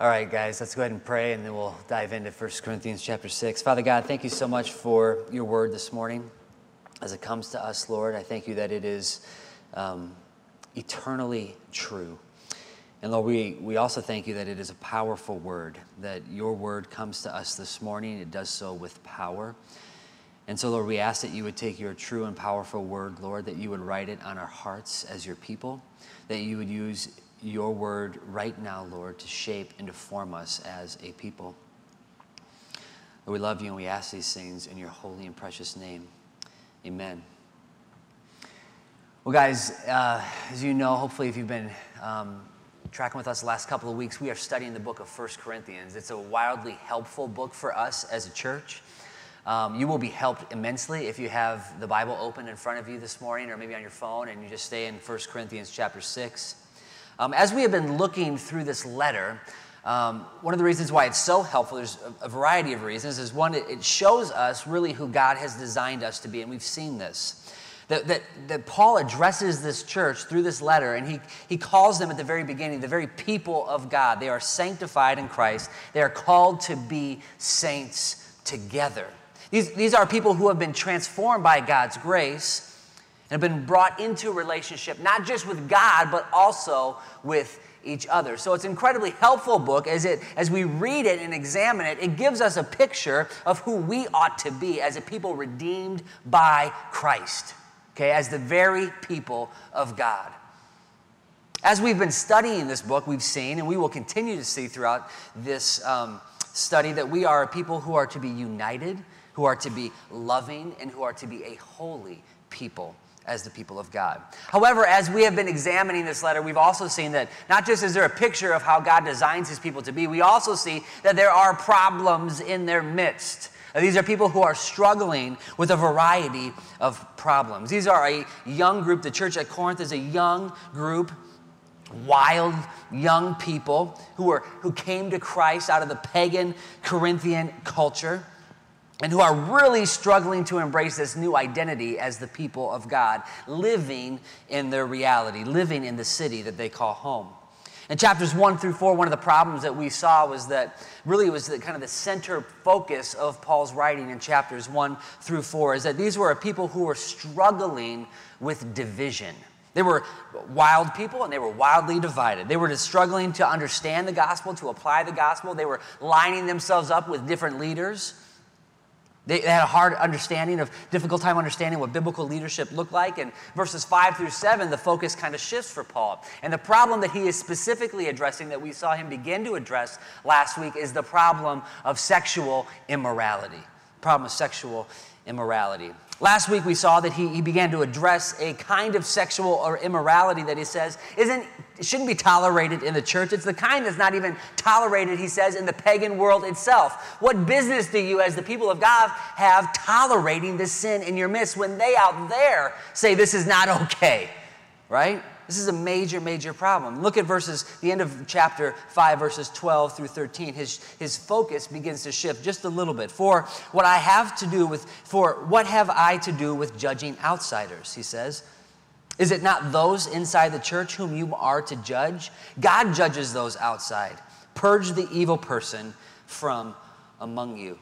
All right, guys, let's go ahead and pray, and then we'll dive into 1 Corinthians chapter 6. Father God, thank you so much for your word this morning. As it comes to us, Lord, I thank you that it is eternally true. And Lord, we also thank you that it is a powerful word, that your word comes to us this morning. It does so with power. And so, Lord, we ask that you would take your true and powerful word, Lord, that you would write it on our hearts as your people, that you would use your word right now, Lord, to shape and to form us as a people. Lord, we love you and we ask these things in your holy and precious name. Amen. Well, guys, as you know, hopefully if you've been tracking with us the last couple of weeks, we are studying the book of 1 Corinthians. It's a wildly helpful book for us as a church. You will be helped immensely if you have the Bible open in front of you this morning or maybe on your phone and you just stay in 1 Corinthians chapter 6. As we have been looking through this letter, one of the reasons why it's so helpful, there's a variety of reasons, is one, it shows us really who God has designed us to be, and we've seen this. That Paul addresses this church through this letter, and he calls them at the very beginning the very people of God. They are sanctified in Christ. They are called to be saints together. These are people who have been transformed by God's grace and have been brought into relationship, not just with God, but also with each other. So it's an incredibly helpful book. As we read it and examine it, it gives us a picture of who we ought to be as a people redeemed by Christ, okay, as the very people of God. As we've been studying this book, we've seen, and we will continue to see throughout this study, that we are a people who are to be united, who are to be loving, and who are to be a holy people as the people of God. However, as we have been examining this letter, we've also seen that not just is there a picture of how God designs his people to be, we also see that there are problems in their midst. These are people who are struggling with a variety of problems. These are a young group. The church at Corinth is a young group, wild young people who came to Christ out of the pagan Corinthian culture, and who are really struggling to embrace this new identity as the people of God, living in their reality, living in the city that they call home. In chapters 1 through 4, one of the problems that we saw was that really it was kind of the center focus of Paul's writing in chapters 1 through 4, is that these were a people who were struggling with division. They were wild people, and they were wildly divided. They were just struggling to understand the gospel, to apply the gospel. They were lining themselves up with different leaders. They had a difficult time understanding what biblical leadership looked like. And verses 5 through 7, the focus kind of shifts for Paul. And the problem that he is specifically addressing, that we saw him begin to address last week, is the problem of sexual immorality. Last week we saw that he began to address a kind of sexual or immorality that he says shouldn't be tolerated in the church. It's the kind that's not even tolerated, he says, in the pagan world itself. What business do you as the people of God have tolerating this sin in your midst when they out there say this is not okay, right? This is a major, major problem. Look at the end of chapter 5, verses 12 through 13. His focus begins to shift just a little bit. For what have I to do with judging outsiders, he says. Is it not those inside the church whom you are to judge? God judges those outside. Purge the evil person from among you.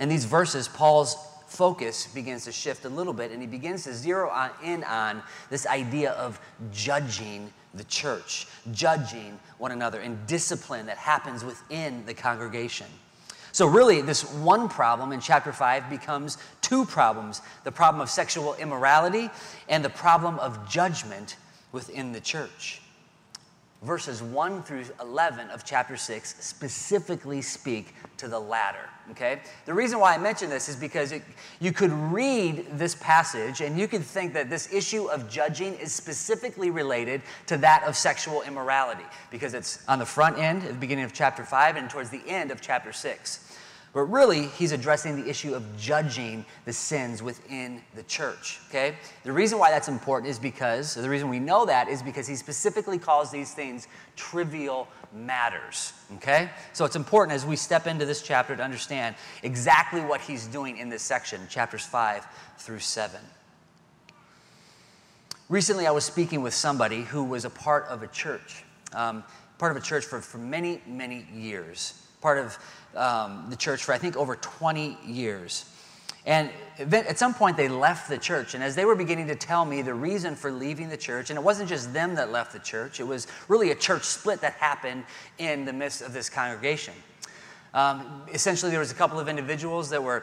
In these verses, Paul's focus begins to shift a little bit, and he begins to zero in on this idea of judging the church, judging one another, and discipline that happens within the congregation. So really, this one problem in chapter 5 becomes two problems, the problem of sexual immorality and the problem of judgment within the church. Verses 1 through 11 of chapter 6 specifically speak to the latter, okay? The reason why I mention this is because you could read this passage and you could think that this issue of judging is specifically related to that of sexual immorality because it's on the front end at the beginning of chapter 5 and towards the end of chapter 6. But really, he's addressing the issue of judging the sins within the church, okay? The reason why that's important is because, the reason we know that is because he specifically calls these things trivial matters, okay? So it's important as we step into this chapter to understand exactly what he's doing in this section, chapters 5 through 7. Recently, I was speaking with somebody who was a part of a church. part of a church for many, many years. Part of the church for, I think, over 20 years. And at some point, they left the church. And as they were beginning to tell me the reason for leaving the church, and it wasn't just them that left the church, it was really a church split that happened in the midst of this congregation. Essentially, there was a couple of individuals that were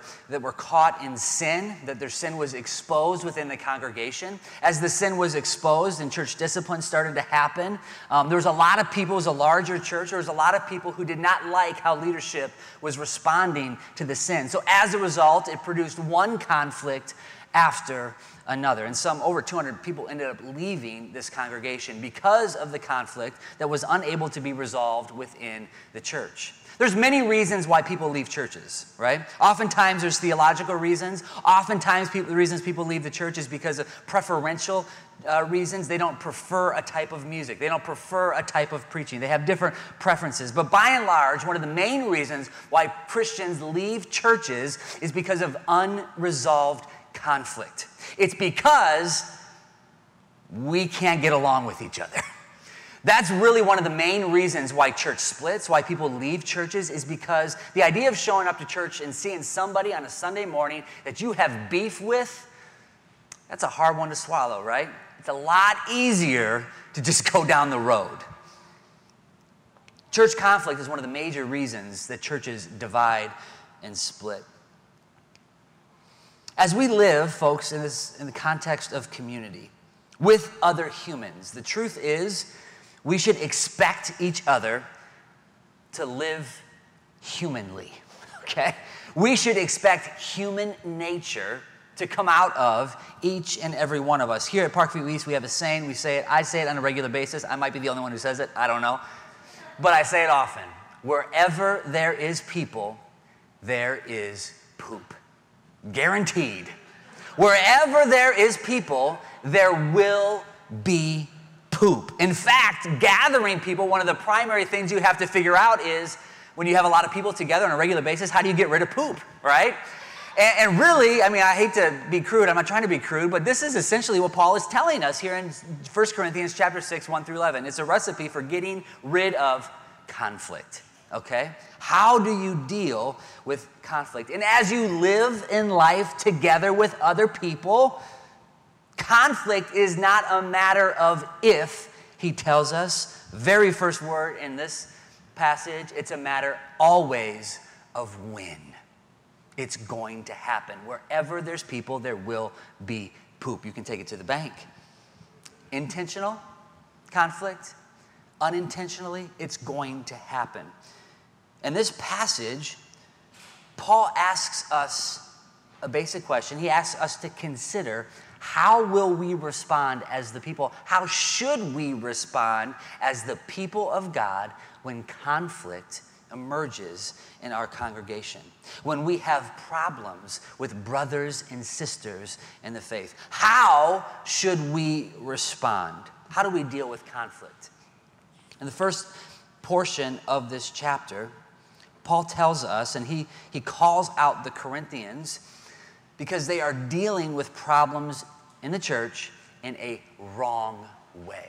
caught in sin, that their sin was exposed within the congregation. As the sin was exposed and church discipline started to happen, there was a lot of people, it was a larger church, there was a lot of people who did not like how leadership was responding to the sin. So as a result, it produced one conflict after another. And some over 200 people ended up leaving this congregation because of the conflict that was unable to be resolved within the church. There's many reasons why people leave churches, right? Oftentimes there's theological reasons. Oftentimes the reasons people leave the church is because of preferential reasons. They don't prefer a type of music. They don't prefer a type of preaching. They have different preferences. But by and large, one of the main reasons why Christians leave churches is because of unresolved conflict. It's because we can't get along with each other. That's really one of the main reasons why church splits, why people leave churches, is because the idea of showing up to church and seeing somebody on a Sunday morning that you have beef with, that's a hard one to swallow, right? It's a lot easier to just go down the road. Church conflict is one of the major reasons that churches divide and split. As we live, folks, in the context of community, with other humans, the truth is, we should expect each other to live humanly, okay? We should expect human nature to come out of each and every one of us. Here at Parkview East, we have a saying. We say it. I say it on a regular basis. I might be the only one who says it. I don't know. But I say it often. Wherever there is people, there is poop. Guaranteed. Wherever there is people, there will be poop. In fact, gathering people, one of the primary things you have to figure out is when you have a lot of people together on a regular basis, how do you get rid of poop, right? And really, I mean, I hate to be crude. I'm not trying to be crude, but this is essentially what Paul is telling us here in 1 Corinthians chapter 6, 1 through 11. It's a recipe for getting rid of conflict, okay? How do you deal with conflict? And as you live in life together with other people, conflict is not a matter of if, he tells us. Very first word in this passage, it's a matter always of when. It's going to happen. Wherever there's people, there will be poop. You can take it to the bank. Intentional conflict, unintentionally, it's going to happen. In this passage, Paul asks us a basic question. He asks us to consider, how will we respond as the people? How should we respond as the people of God when conflict emerges in our congregation? When we have problems with brothers and sisters in the faith? How should we respond? How do we deal with conflict? In the first portion of this chapter, Paul tells us, and he calls out the Corinthians because they are dealing with problems in the church in a wrong way.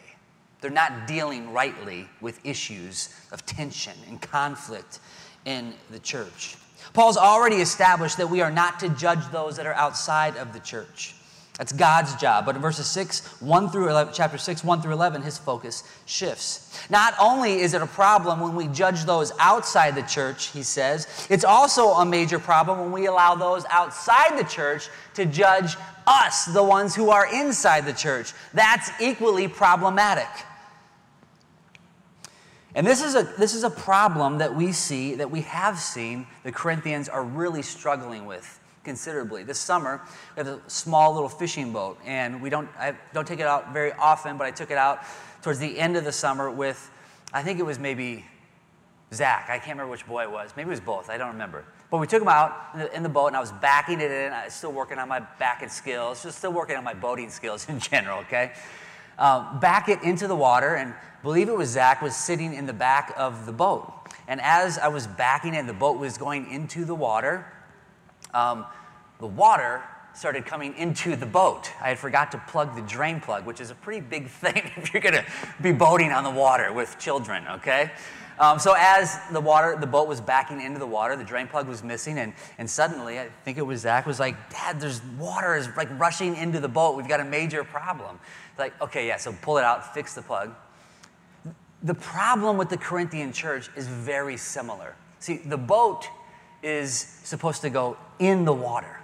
They're not dealing rightly with issues of tension and conflict in the church. Paul's already established that we are not to judge those that are outside of the church. That's God's job. But in verses 6, 1 through 11, chapter 6, 1 through 11, his focus shifts. Not only is it a problem when we judge those outside the church, he says, it's also a major problem when we allow those outside the church to judge us, the ones who are inside the church. That's equally problematic. And this is a problem that we see, that we have seen the Corinthians are really struggling with considerably. This summer, we have a small little fishing boat, and I don't take it out very often, but I took it out towards the end of the summer with, I think it was maybe Zach. I can't remember which boy it was. Maybe it was both. I don't remember. But we took him out in the boat, and I was backing it in. I was still working on my backing skills, just still working on my boating skills in general, okay? Back it into the water, and I believe it was Zach was sitting in the back of the boat. And as I was backing it, the boat was going into the water. The water started coming into the boat. I had forgot to plug the drain plug, which is a pretty big thing if you're going to be boating on the water with children, okay? So as the boat was backing into the water, the drain plug was missing, and suddenly, I think it was Zach, was like, Dad, there's water is like rushing into the boat. We've got a major problem. It's like, okay, yeah, so pull it out, fix the plug. The problem with the Corinthian church is very similar. See, the boat is supposed to go in the water.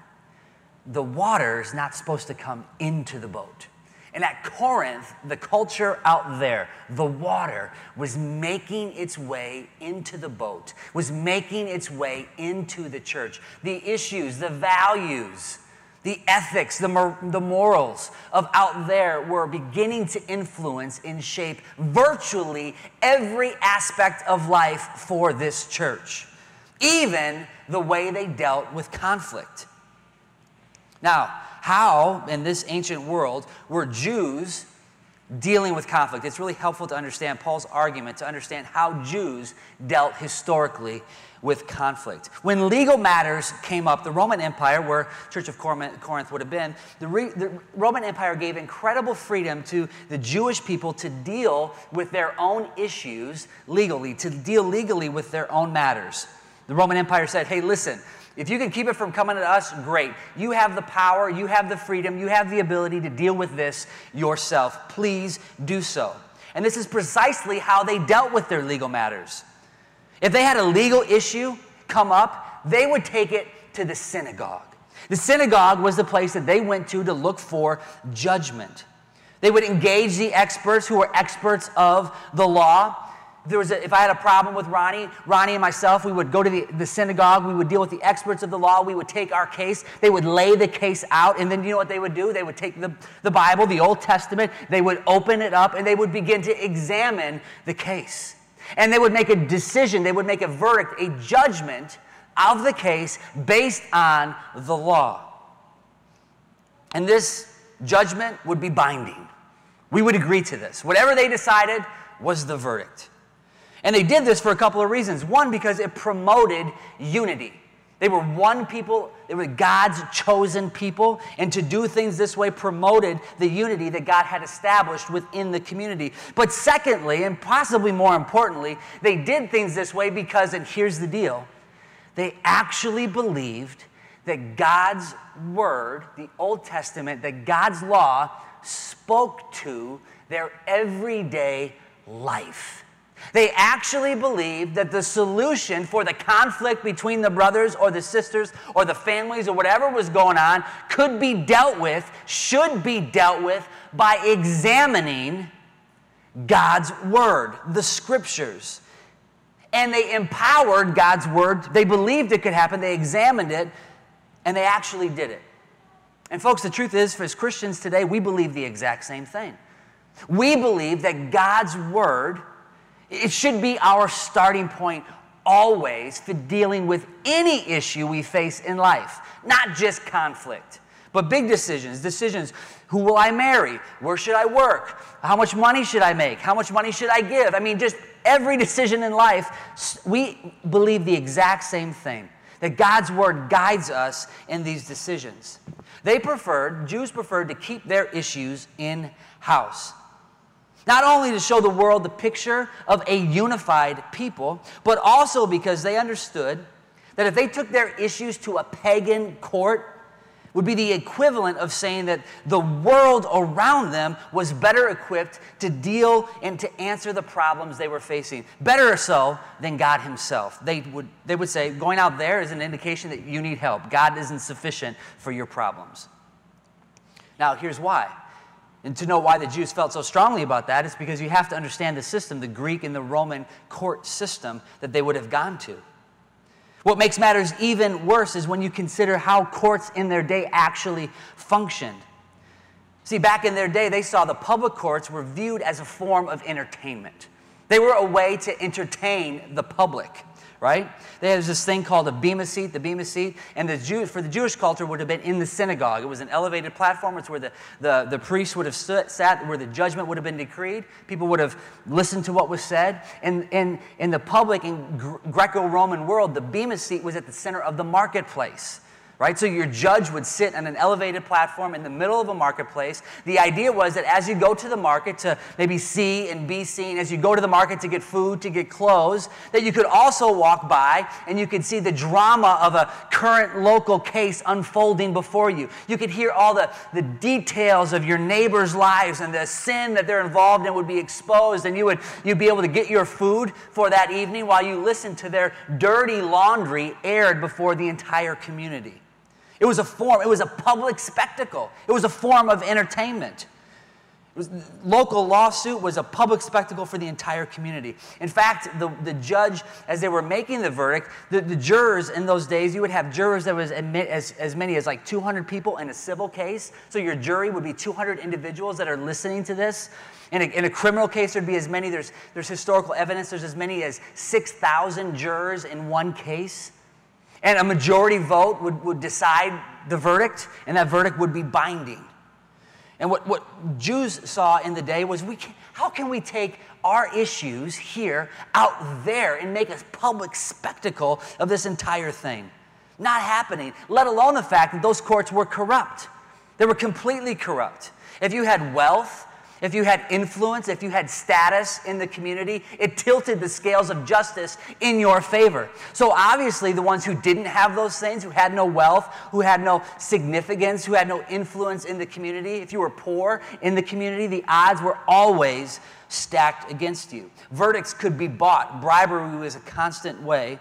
The water is not supposed to come into the boat. And at Corinth, the culture out there, the water, was making its way into the boat, was making its way into the church. The issues, the values, the ethics, the morals of out there were beginning to influence and shape virtually every aspect of life for this church, even the way they dealt with conflict. Now, how in this ancient world were Jews dealing with conflict? It's really helpful to understand Paul's argument, to understand how Jews dealt historically with conflict. When legal matters came up, the Roman Empire, where Church of Corinth would have been, the Roman Empire gave incredible freedom to the Jewish people to deal with their own issues legally, to deal legally with their own matters. The Roman Empire said, hey, listen, if you can keep it from coming to us, great. You have the power, you have the freedom, you have the ability to deal with this yourself. Please do so. And this is precisely how they dealt with their legal matters. If they had a legal issue come up, they would take it to the synagogue. The synagogue was the place that they went to look for judgment. They would engage the experts who were experts of the law. If I had a problem with Ronnie and myself, we would go to the synagogue. We would deal with the experts of the law. We would take our case. They would lay the case out. And then you know what they would do? They would take the Bible, the Old Testament. They would open it up, and they would begin to examine the case. And they would make a decision. They would make a verdict, a judgment of the case based on the law. And this judgment would be binding. We would agree to this. Whatever they decided was the verdict. And they did this for a couple of reasons. One, because it promoted unity. They were one people. They were God's chosen people. And to do things this way promoted the unity that God had established within the community. But secondly, and possibly more importantly, they did things this way because, and here's the deal, they actually believed that God's word, the Old Testament, that God's law spoke to their everyday life. They actually believed that the solution for the conflict between the brothers or the sisters or the families or whatever was going on could be dealt with, should be dealt with by examining God's word, the scriptures. And they empowered God's word. They believed it could happen. They examined it, and they actually did it. And folks, the truth is, as Christians today, we believe the exact same thing. We believe that God's word, it should be our starting point always for dealing with any issue we face in life, not just conflict, but big decisions. Who will I marry? Where should I work? How much money should I make? How much money should I give? I mean, just every decision in life, we believe the exact same thing, that God's word guides us in these decisions. Jews preferred to keep their issues in-house. Not only to show the world the picture of a unified people, but also because they understood that if they took their issues to a pagan court, it would be the equivalent of saying that the world around them was better equipped to deal and to answer the problems they were facing, better so than God himself. They would say, going out there is an indication that you need help. God isn't sufficient for your problems. Now, here's why. And to know why the Jews felt so strongly about that is because you have to understand the system, the Greek and the Roman court system that they would have gone to. What makes matters even worse is when you consider how courts in their day actually functioned. See, back in their day, they saw the public courts were viewed as a form of entertainment. They were a way to entertain the public, right? There's this thing called a Bema Seat, the Bema Seat, and for the Jewish culture would have been in the synagogue. It was an elevated platform. It's where the priest would have sat, where the judgment would have been decreed. People would have listened to what was said. And in the public, in Greco-Roman world, the Bema Seat was at the center of the marketplace, right? So your judge would sit on an elevated platform in the middle of a marketplace. The idea was that as you go to the market to maybe see and be seen, as you go to the market to get food, to get clothes, that you could also walk by and you could see the drama of a current local case unfolding before you. You could hear all the details of your neighbor's lives and the sin that they're involved in would be exposed, and you'd be able to get your food for that evening while you listened to their dirty laundry aired before the entire community. It was a form, it was a public spectacle. It was a form of entertainment. Local lawsuit was a public spectacle for the entire community. In fact, the judge, as they were making the verdict, the jurors in those days, you would have jurors that would admit as many as like 200 people in a civil case. So your jury would be 200 individuals that are listening to this. In a criminal case, there'd be as many. There's historical evidence. There's as many as 6,000 jurors in one case. And a majority vote would decide the verdict, and that verdict would be binding. And what Jews saw in the day was, how can we take our issues here out there and make a public spectacle of this entire thing? Not happening, let alone the fact that those courts were corrupt. They were completely corrupt. If you had wealth, if you had influence, if you had status in the community, it tilted the scales of justice in your favor. So obviously the ones who didn't have those things, who had no wealth, who had no significance, who had no influence in the community, if you were poor in the community, the odds were always stacked against you. Verdicts could be bought. Bribery was a constant way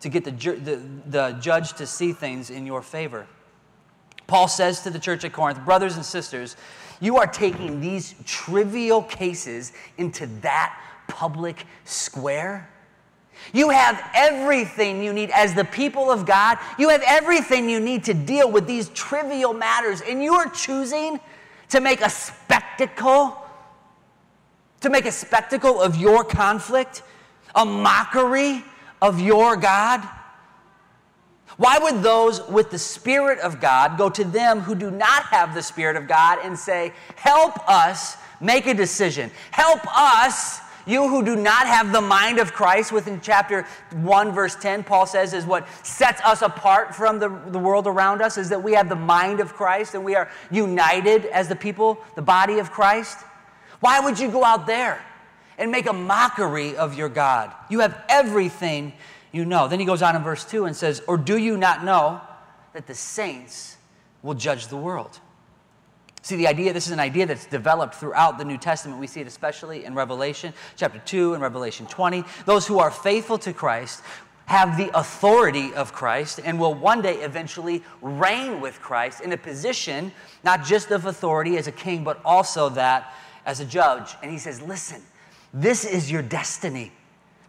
to get the judge to see things in your favor. Paul says to the church at Corinth, brothers and sisters, you are taking these trivial cases into that public square. You have everything you need as the people of God. You have everything you need to deal with these trivial matters, and you are choosing to make a spectacle, of your conflict, a mockery of your God. Why would those with the Spirit of God go to them who do not have the Spirit of God and say, help us make a decision. Help us, you who do not have the mind of Christ, within chapter 1, verse 10, Paul says is what sets us apart from the world around us, is that we have the mind of Christ and we are united as the people, the body of Christ. Why would you go out there and make a mockery of your God? You have everything you know. Then he goes on in verse 2 and says, or do you not know that the saints will judge the world? See, this is an idea that's developed throughout the New Testament. We see it especially in Revelation chapter 2 and Revelation 20. Those who are faithful to Christ have the authority of Christ and will one day eventually reign with Christ in a position not just of authority as a king, but also that as a judge. And he says, listen, this is your destiny.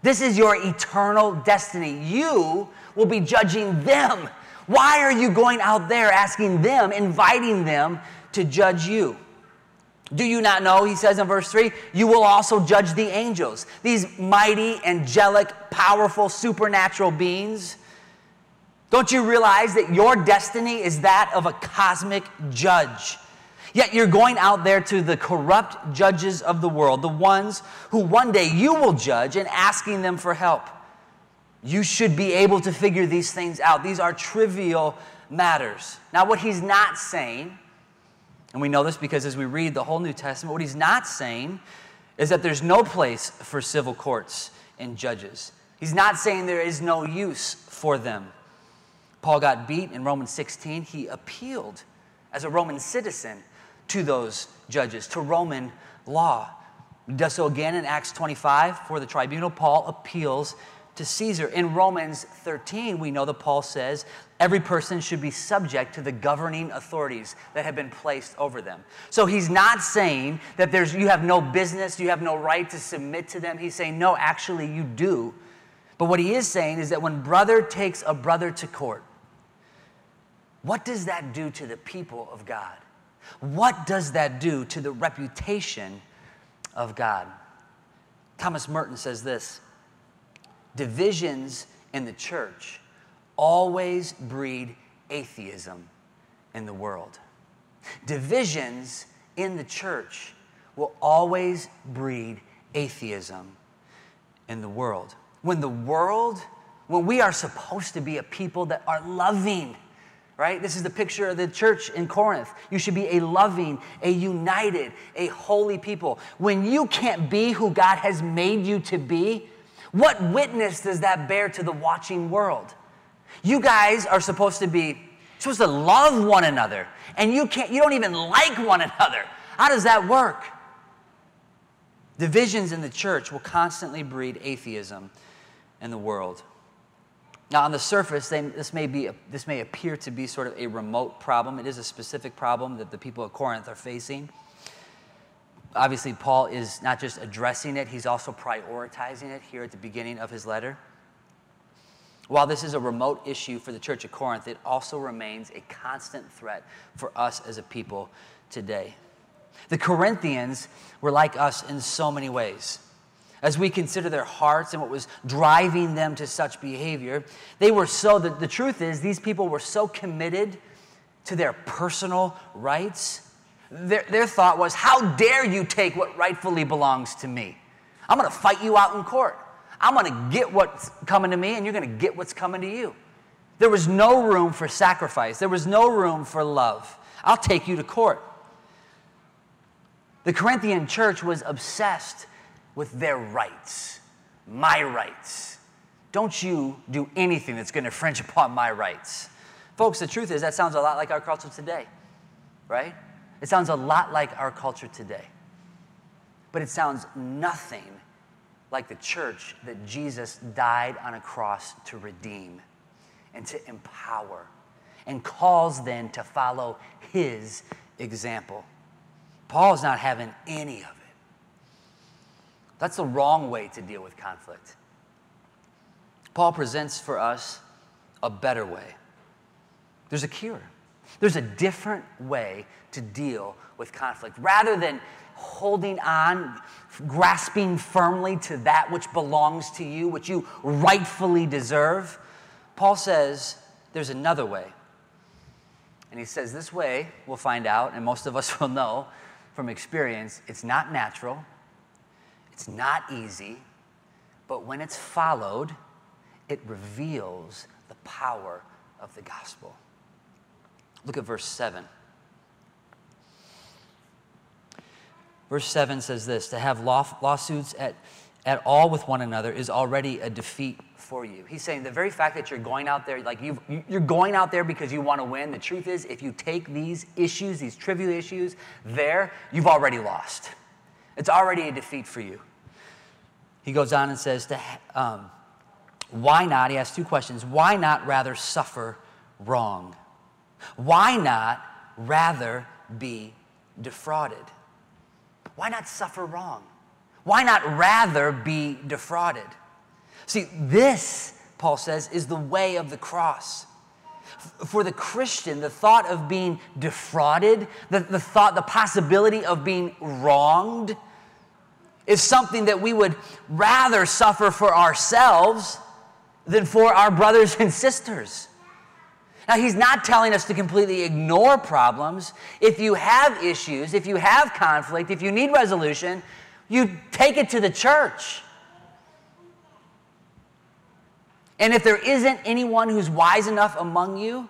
This is your eternal destiny. You will be judging them. Why are you going out there asking them, inviting them to judge you? Do you not know, he says in verse 3, you will also judge the angels, these mighty, angelic, powerful, supernatural beings. Don't you realize that your destiny is that of a cosmic judge? Yet you're going out there to the corrupt judges of the world, the ones who one day you will judge, and asking them for help. You should be able to figure these things out. These are trivial matters. Now, what he's not saying, and we know this because as we read the whole New Testament, what he's not saying is that there's no place for civil courts and judges. He's not saying there is no use for them. Paul got beat in Romans 16. He appealed as a Roman citizen to those judges, to Roman law. He does so again in Acts 25 for the tribunal. Paul appeals to Caesar. In Romans 13, we know that Paul says every person should be subject to the governing authorities that have been placed over them. So he's not saying that you have no business, you have no right to submit to them. He's saying, no, actually you do. But what he is saying is that when brother takes a brother to court, what does that do to the people of God? What does that do to the reputation of God? Thomas Merton says this, divisions in the church always breed atheism in the world. Divisions in the church will always breed atheism in the world. When we are supposed to be a people that are loving right? This is the picture of the church in Corinth. You should be a loving, a united, a holy people. When you can't be who God has made you to be, what witness does that bear to the watching world? You guys are supposed to love one another, and you don't even like one another. How does that work? Divisions in the church will constantly breed atheism in the world. Now, on the surface, this may appear to be sort of a remote problem. It is a specific problem that the people at Corinth are facing. Obviously, Paul is not just addressing it, he's also prioritizing it here at the beginning of his letter. While this is a remote issue for the church at Corinth, it also remains a constant threat for us as a people today. The Corinthians were like us in so many ways. As we consider their hearts and what was driving them to such behavior, the truth is, these people were so committed to their personal rights. Their thought was, how dare you take what rightfully belongs to me? I'm going to fight you out in court. I'm going to get what's coming to me, and you're going to get what's coming to you. There was no room for sacrifice. There was no room for love. I'll take you to court. The Corinthian church was obsessed with their rights, my rights. Don't you do anything that's going to infringe upon my rights. Folks, the truth is that sounds a lot like our culture today, right? It sounds a lot like our culture today. But it sounds nothing like the church that Jesus died on a cross to redeem and to empower, and calls then to follow his example. Paul's not having any of it. That's the wrong way to deal with conflict. Paul presents for us a better way. There's a cure. There's a different way to deal with conflict. Rather than holding on, grasping firmly to that which belongs to you, which you rightfully deserve, Paul says there's another way. And he says this way, we'll find out, and most of us will know from experience, it's not natural. It's not easy, but when it's followed, it reveals the power of the gospel. Look at verse 7. Verse 7 says this, to have lawsuits at all with one another is already a defeat for you. He's saying the very fact that you're going out there, like you're going out there because you want to win, the truth is if you take these issues, these trivial issues there, you've already lost. It's already a defeat for you. He goes on and says, why not? He asks two questions. Why not rather suffer wrong? Why not rather be defrauded? Why not suffer wrong? Why not rather be defrauded? See, this, Paul says, is the way of the cross. For the Christian, the thought of being defrauded, the possibility of being wronged is something that we would rather suffer for ourselves than for our brothers and sisters. Now, he's not telling us to completely ignore problems. If you have issues, if you have conflict, if you need resolution, you take it to the church. And if there isn't anyone who's wise enough among you,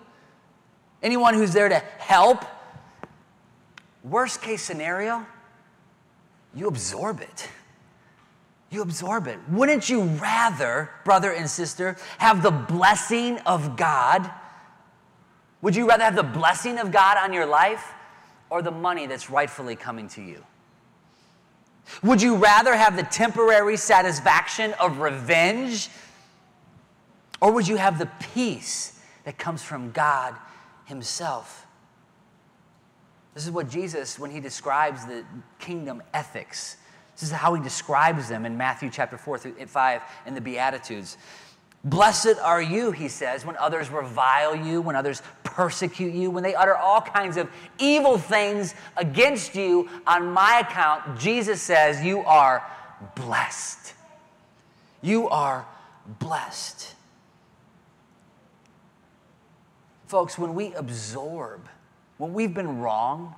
anyone who's there to help, worst case scenario, you absorb it. You absorb it. Wouldn't you rather, brother and sister, have the blessing of God? Would you rather have the blessing of God on your life or the money that's rightfully coming to you? Would you rather have the temporary satisfaction of revenge? Or would you have the peace that comes from God himself? This is what Jesus, when he describes the kingdom ethics, this is how he describes them in Matthew chapter 4-5 in the Beatitudes. Blessed are you, he says, when others revile you, when others persecute you, when they utter all kinds of evil things against you on my account. Jesus says, you are blessed. You are blessed. Folks, when we absorb, when we've been wronged,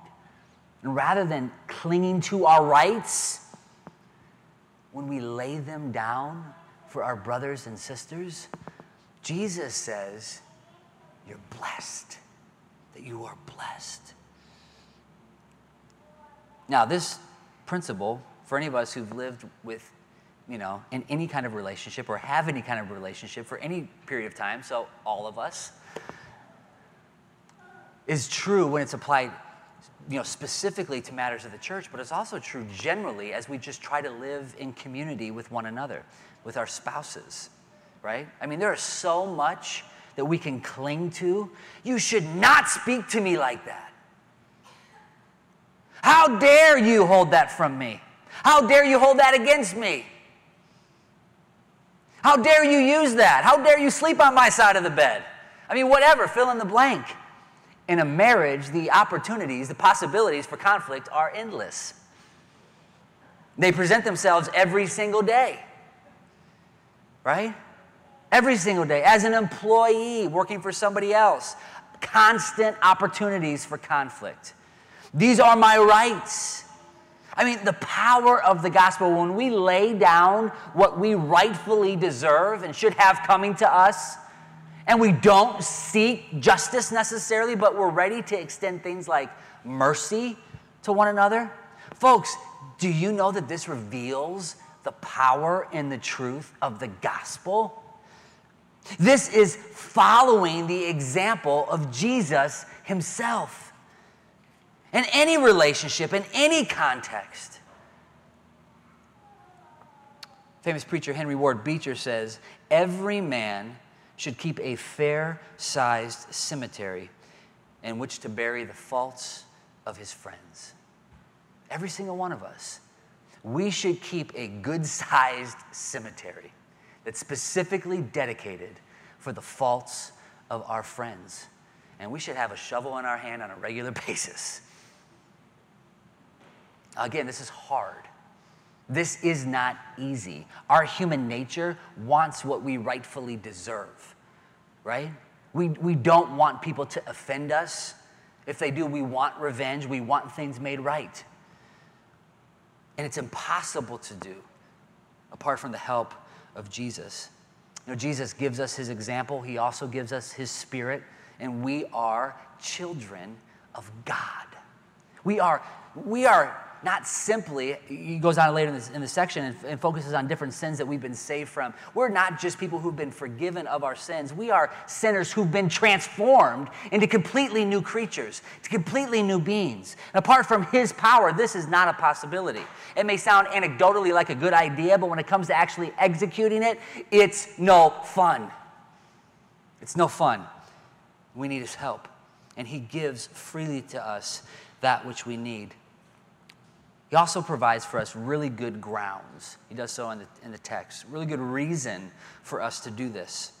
and rather than clinging to our rights, when we lay them down for our brothers and sisters, Jesus says, you're blessed. that you are blessed. Now, this principle, for any of us who've lived with, in any kind of relationship or have any kind of relationship for any period of time, so all of us, is true when it's applied specifically to matters of the church, but it's also true generally as we just try to live in community with one another, with our spouses, right? I mean, there is so much that we can cling to. You should not speak to me like that. How dare you hold that from me? How dare you hold that against me? How dare you use that? How dare you sleep on my side of the bed? I mean, whatever, fill in the blank. In a marriage, the opportunities, the possibilities for conflict are endless. They present themselves every single day, right? Every single day. As an employee working for somebody else, constant opportunities for conflict. These are my rights. I mean, the power of the gospel, when we lay down what we rightfully deserve and should have coming to us, and we don't seek justice necessarily, but we're ready to extend things like mercy to one another. Folks, do you know that this reveals the power and the truth of the gospel? This is following the example of Jesus himself. In any relationship, in any context. Famous preacher Henry Ward Beecher says, every man should keep a fair-sized cemetery in which to bury the faults of his friends. Every single one of us. We should keep a good-sized cemetery that's specifically dedicated for the faults of our friends. And we should have a shovel in our hand on a regular basis. Again, this is hard. This is not easy. Our human nature wants what we rightfully deserve, right? We don't want people to offend us. If they do, we want revenge. We want things made right. And it's impossible to do apart from the help of Jesus. Jesus gives us his example. He also gives us his spirit, and we are children of God. We are not simply, he goes on later in this section and focuses on different sins that we've been saved from. We're not just people who've been forgiven of our sins. We are sinners who've been transformed into completely new creatures, to completely new beings. And apart from his power, this is not a possibility. It may sound anecdotally like a good idea, but when it comes to actually executing it, it's no fun. It's no fun. We need his help. And he gives freely to us that which we need. He also provides for us really good grounds. He does so in the text. Really good reason for us to do this.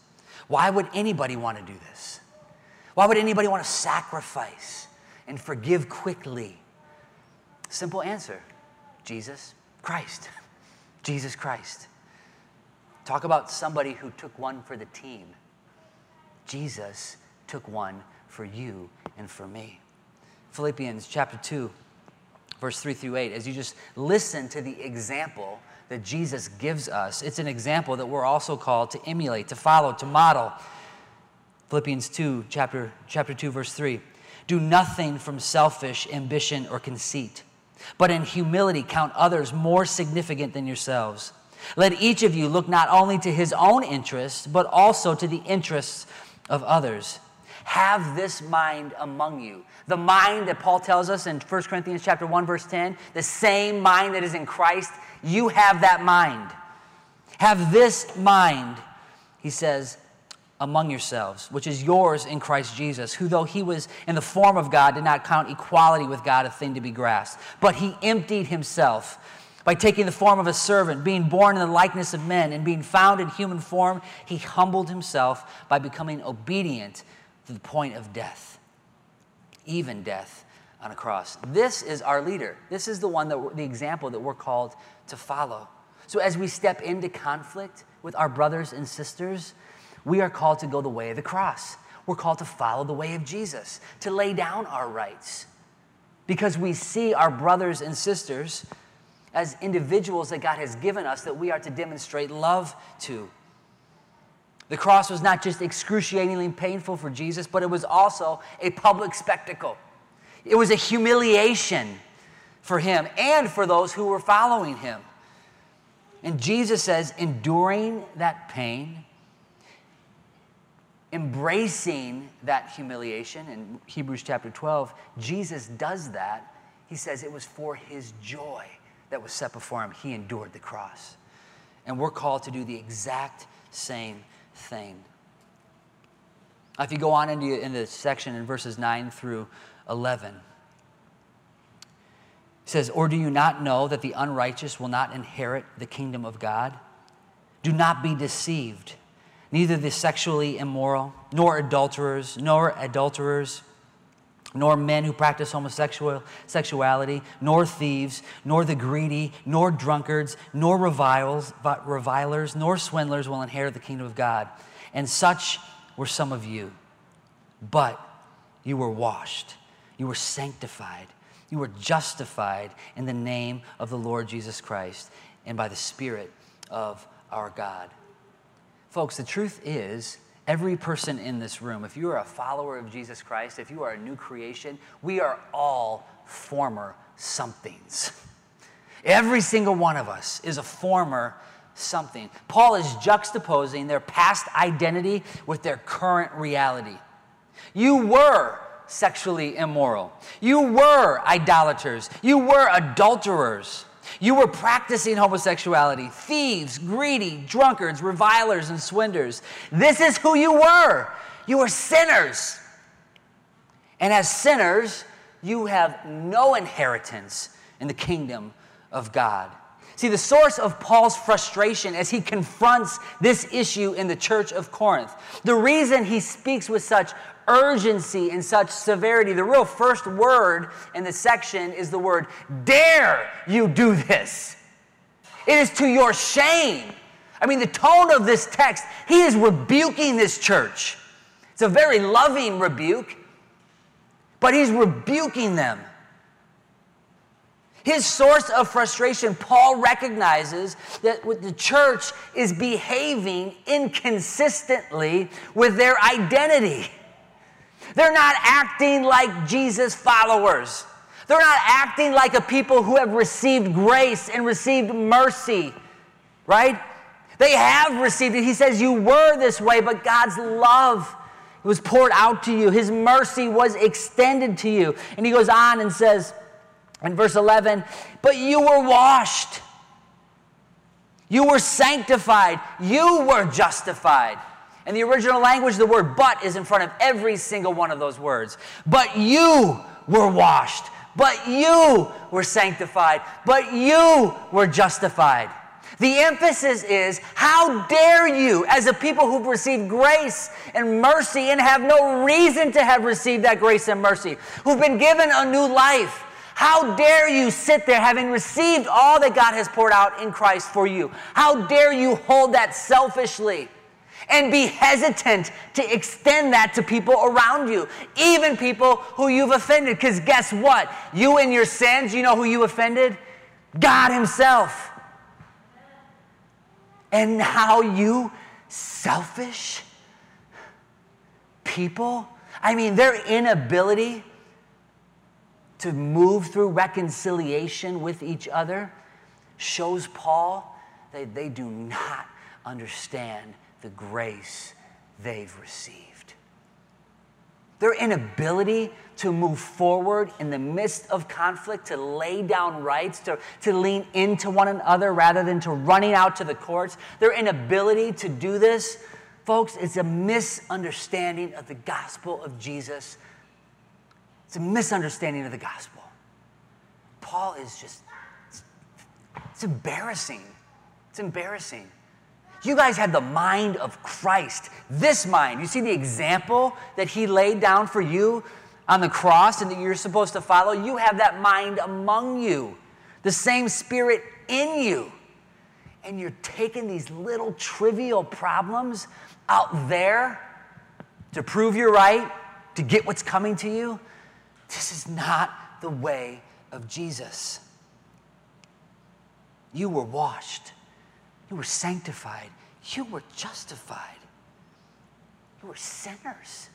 Why would anybody want to do this? Why would anybody want to sacrifice and forgive quickly? Simple answer. Jesus Christ. Jesus Christ. Talk about somebody who took one for the team. Jesus took one for you and for me. Philippians chapter 2. Verse 3 through 8, as you just listen to the example that Jesus gives us, it's an example that we're also called to emulate, to follow, to model. Philippians 2, chapter 2, verse 3. Do nothing from selfish ambition or conceit, but in humility count others more significant than yourselves. Let each of you look not only to his own interests, but also to the interests of others. Have this mind among you. The mind that Paul tells us in 1 Corinthians chapter 1, verse 10, the same mind that is in Christ, you have that mind. Have this mind, he says, among yourselves, which is yours in Christ Jesus, who though he was in the form of God, did not count equality with God a thing to be grasped, but he emptied himself by taking the form of a servant, being born in the likeness of men, and being found in human form, he humbled himself by becoming obedient to the point of death, even death on a cross. This is our leader. This is the one the example that we're called to follow. So as we step into conflict with our brothers and sisters, we are called to go the way of the cross. We're called to follow the way of Jesus, to lay down our rights, because we see our brothers and sisters as individuals that God has given us that we are to demonstrate love to. The cross was not just excruciatingly painful for Jesus, but it was also a public spectacle. It was a humiliation for him and for those who were following him. And Jesus says, enduring that pain, embracing that humiliation, in Hebrews chapter 12, Jesus does that. He says it was for his joy that was set before him. He endured the cross. And we're called to do the exact same thing. If you go on into the section in verses 9 through 11, it says, or do you not know that the unrighteous will not inherit the kingdom of God? Do not be deceived. Neither the sexually immoral, nor adulterers, nor men who practice homosexuality, nor thieves, nor the greedy, nor drunkards, nor revilers, nor swindlers will inherit the kingdom of God. And such were some of you. But you were washed, you were sanctified, you were justified in the name of the Lord Jesus Christ and by the Spirit of our God. Folks, the truth is, every person in this room, if you are a follower of Jesus Christ, if you are a new creation, we are all former somethings. Every single one of us is a former something. Paul is juxtaposing their past identity with their current reality. You were sexually immoral. You were idolaters. You were adulterers. You were practicing homosexuality, thieves, greedy, drunkards, revilers, and swindlers. This is who you were. You were sinners. And as sinners, you have no inheritance in the kingdom of God. See, the source of Paul's frustration as he confronts this issue in the church of Corinth, the reason he speaks with such urgency and such severity, the real first word in the section is the word, dare you do this? It is to your shame. I mean, the tone of this text, he is rebuking this church. It's a very loving rebuke, but he's rebuking them. His source of frustration, Paul recognizes that the church is behaving inconsistently with their identity. They're not acting like Jesus followers. They're not acting like a people who have received grace and received mercy, right? They have received it. He says, you were this way, but God's love was poured out to you. His mercy was extended to you. And he goes on and says, in verse 11, but you were washed, you were sanctified, you were justified. In the original language, the word but is in front of every single one of those words. But you were washed, but you were sanctified, but you were justified. The emphasis is, how dare you, as a people who've received grace and mercy and have no reason to have received that grace and mercy, who've been given a new life, how dare you sit there having received all that God has poured out in Christ for you? How dare you hold that selfishly and be hesitant to extend that to people around you, even people who you've offended? Because guess what? You and your sins, you know who you offended? God himself. And now you selfish people, I mean, their inability to move through reconciliation with each other shows Paul that they do not understand the grace they've received. Their inability to move forward in the midst of conflict, to lay down rights, to lean into one another rather than to running out to the courts, their inability to do this, folks, is a misunderstanding of the gospel of Jesus. It's a misunderstanding of the gospel. Paul is just, it's embarrassing. It's embarrassing. You guys have the mind of Christ, this mind. You see the example that he laid down for you on the cross and that you're supposed to follow? You have that mind among you, the same Spirit in you. And you're taking these little trivial problems out there to prove you're right, to get what's coming to you. This is not the way of Jesus. You were washed. You were sanctified. You were justified. You were sinners.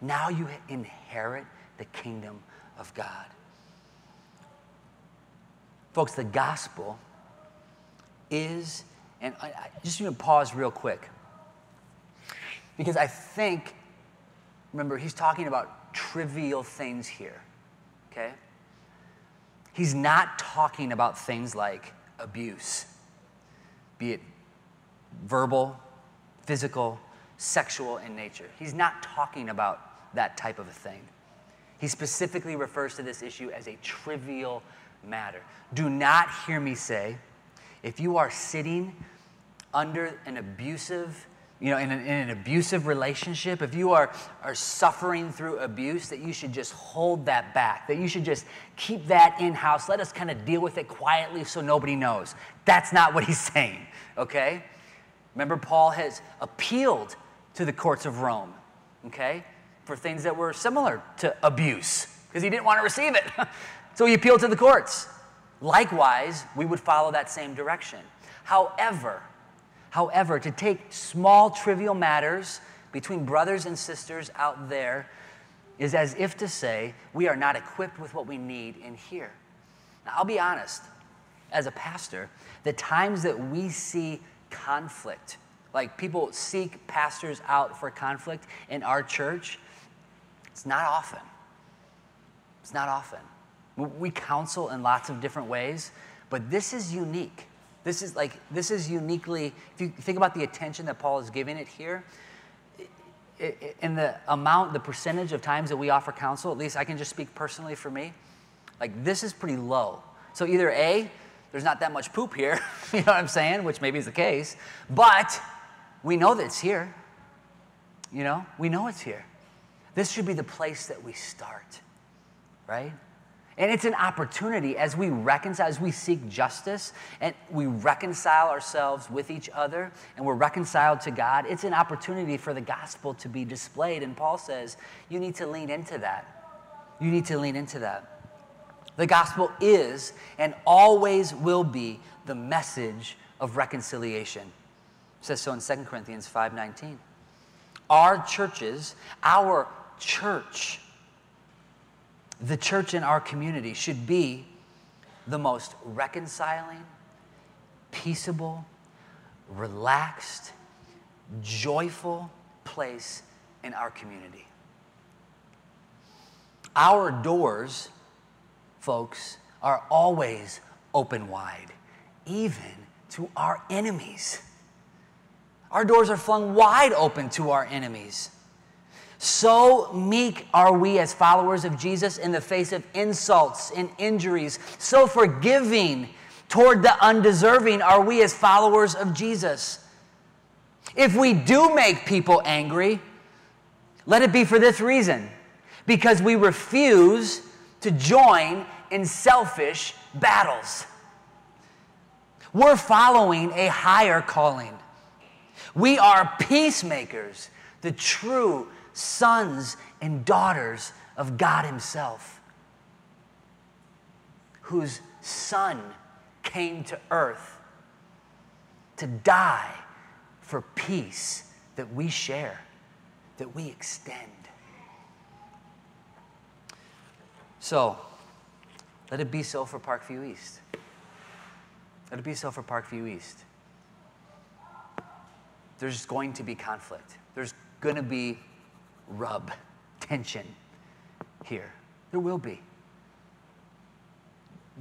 Now you inherit the kingdom of God. Folks, the gospel is, and I just need to pause real quick, because I think, remember, he's talking about trivial things here, okay? He's not talking about things like abuse, be it verbal, physical, sexual in nature. He's not talking about that type of a thing. He specifically refers to this issue as a trivial matter. Do not hear me say, if you are sitting under an abusive, in an abusive relationship, if you are suffering through abuse, that you should just hold that back, that you should just keep that in-house, let us kind of deal with it quietly so nobody knows. That's not what he's saying, okay? Remember, Paul has appealed to the courts of Rome, okay, for things that were similar to abuse, because he didn't want to receive it. So he appealed to the courts. Likewise, we would follow that same direction. However, to take small, trivial matters between brothers and sisters out there is as if to say we are not equipped with what we need in here. Now, I'll be honest, as a pastor, the times that we see conflict, like people seek pastors out for conflict in our church, it's not often. It's not often. We counsel in lots of different ways, but this is unique. This is uniquely, if you think about the attention that Paul is giving it here, in the amount, the percentage of times that we offer counsel, at least I can just speak personally for me, like this is pretty low. So either A, there's not that much poop here, you know what I'm saying, which maybe is the case, but we know that it's here. You know, we know it's here. This should be the place that we start, right? And it's an opportunity as we reconcile, as we seek justice, and we reconcile ourselves with each other, and we're reconciled to God. It's an opportunity for the gospel to be displayed. And Paul says, you need to lean into that. You need to lean into that. The gospel is and always will be the message of reconciliation. It says so in 2 Corinthians 5:19. Our church, the church in our community should be the most reconciling, peaceable, relaxed, joyful place in our community. Our doors, folks, are always open wide, even to our enemies. Our doors are flung wide open to our enemies. So meek are we as followers of Jesus in the face of insults and injuries. So forgiving toward the undeserving are we as followers of Jesus. If we do make people angry, let it be for this reason, because we refuse to join in selfish battles. We're following a higher calling. We are peacemakers, the true sons and daughters of God himself, whose son came to earth to die for peace that we share, that we extend. So, let it be so for Parkview East. Let it be so for Parkview East. There's going to be conflict. There's going to be rub, tension here. There will be.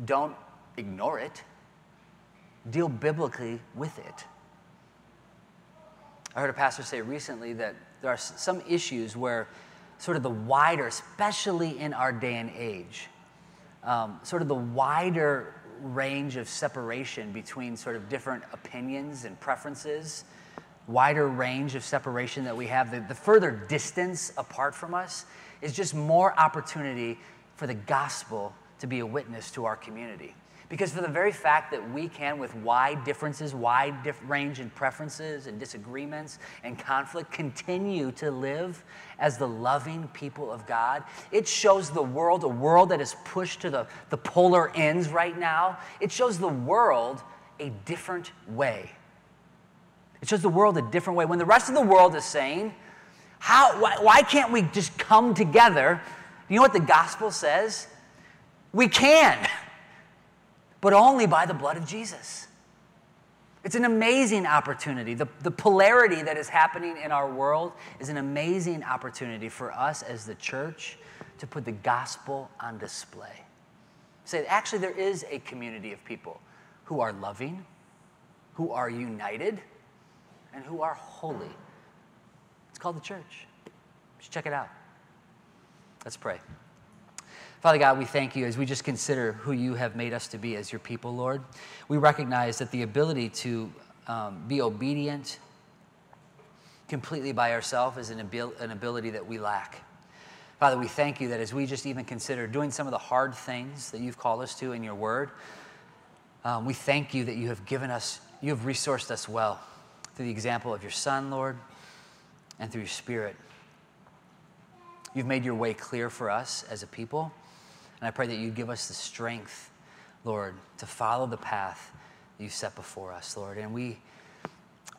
Don't ignore it. Deal biblically with it. I heard a pastor say recently that there are some issues where sort of the wider, especially in our day and age, sort of the wider range of separation between sort of different opinions and preferences, wider range of separation that we have, the further distance apart from us, is just more opportunity for the gospel to be a witness to our community. Because for the very fact that we can, with wide differences, wide range in preferences and disagreements and conflict, continue to live as the loving people of God, it shows the world, a world that is pushed to the polar ends right now, it shows the world a different way. It shows the world a different way. When the rest of the world is saying, Why can't we just come together? You know what the gospel says? We can, but only by the blood of Jesus. It's an amazing opportunity. The polarity that is happening in our world is an amazing opportunity for us as the church to put the gospel on display. Say, actually, there is a community of people who are loving, who are united, and who are holy. It's called the church. You should check it out. Let's pray. Father God, we thank you as we just consider who you have made us to be as your people, Lord. We recognize that the ability to be obedient completely by ourselves is an ability that we lack. Father, we thank you that as we just even consider doing some of the hard things that you've called us to in your word, we thank you that you have given us, you have resourced us well through the example of your Son, Lord, and through your Spirit. You've made your way clear for us as a people. And I pray that you give us the strength, Lord, to follow the path that you've set before us, Lord. And we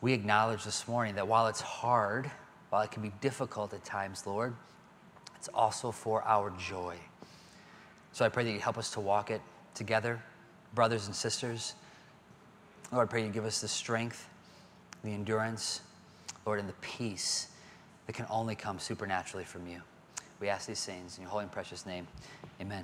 acknowledge this morning that while it's hard, while it can be difficult at times, Lord, it's also for our joy. So I pray that you help us to walk it together, brothers and sisters. Lord, I pray you give us the strength, the endurance, Lord, and the peace that can only come supernaturally from you. We ask these things in your holy and precious name. Amen.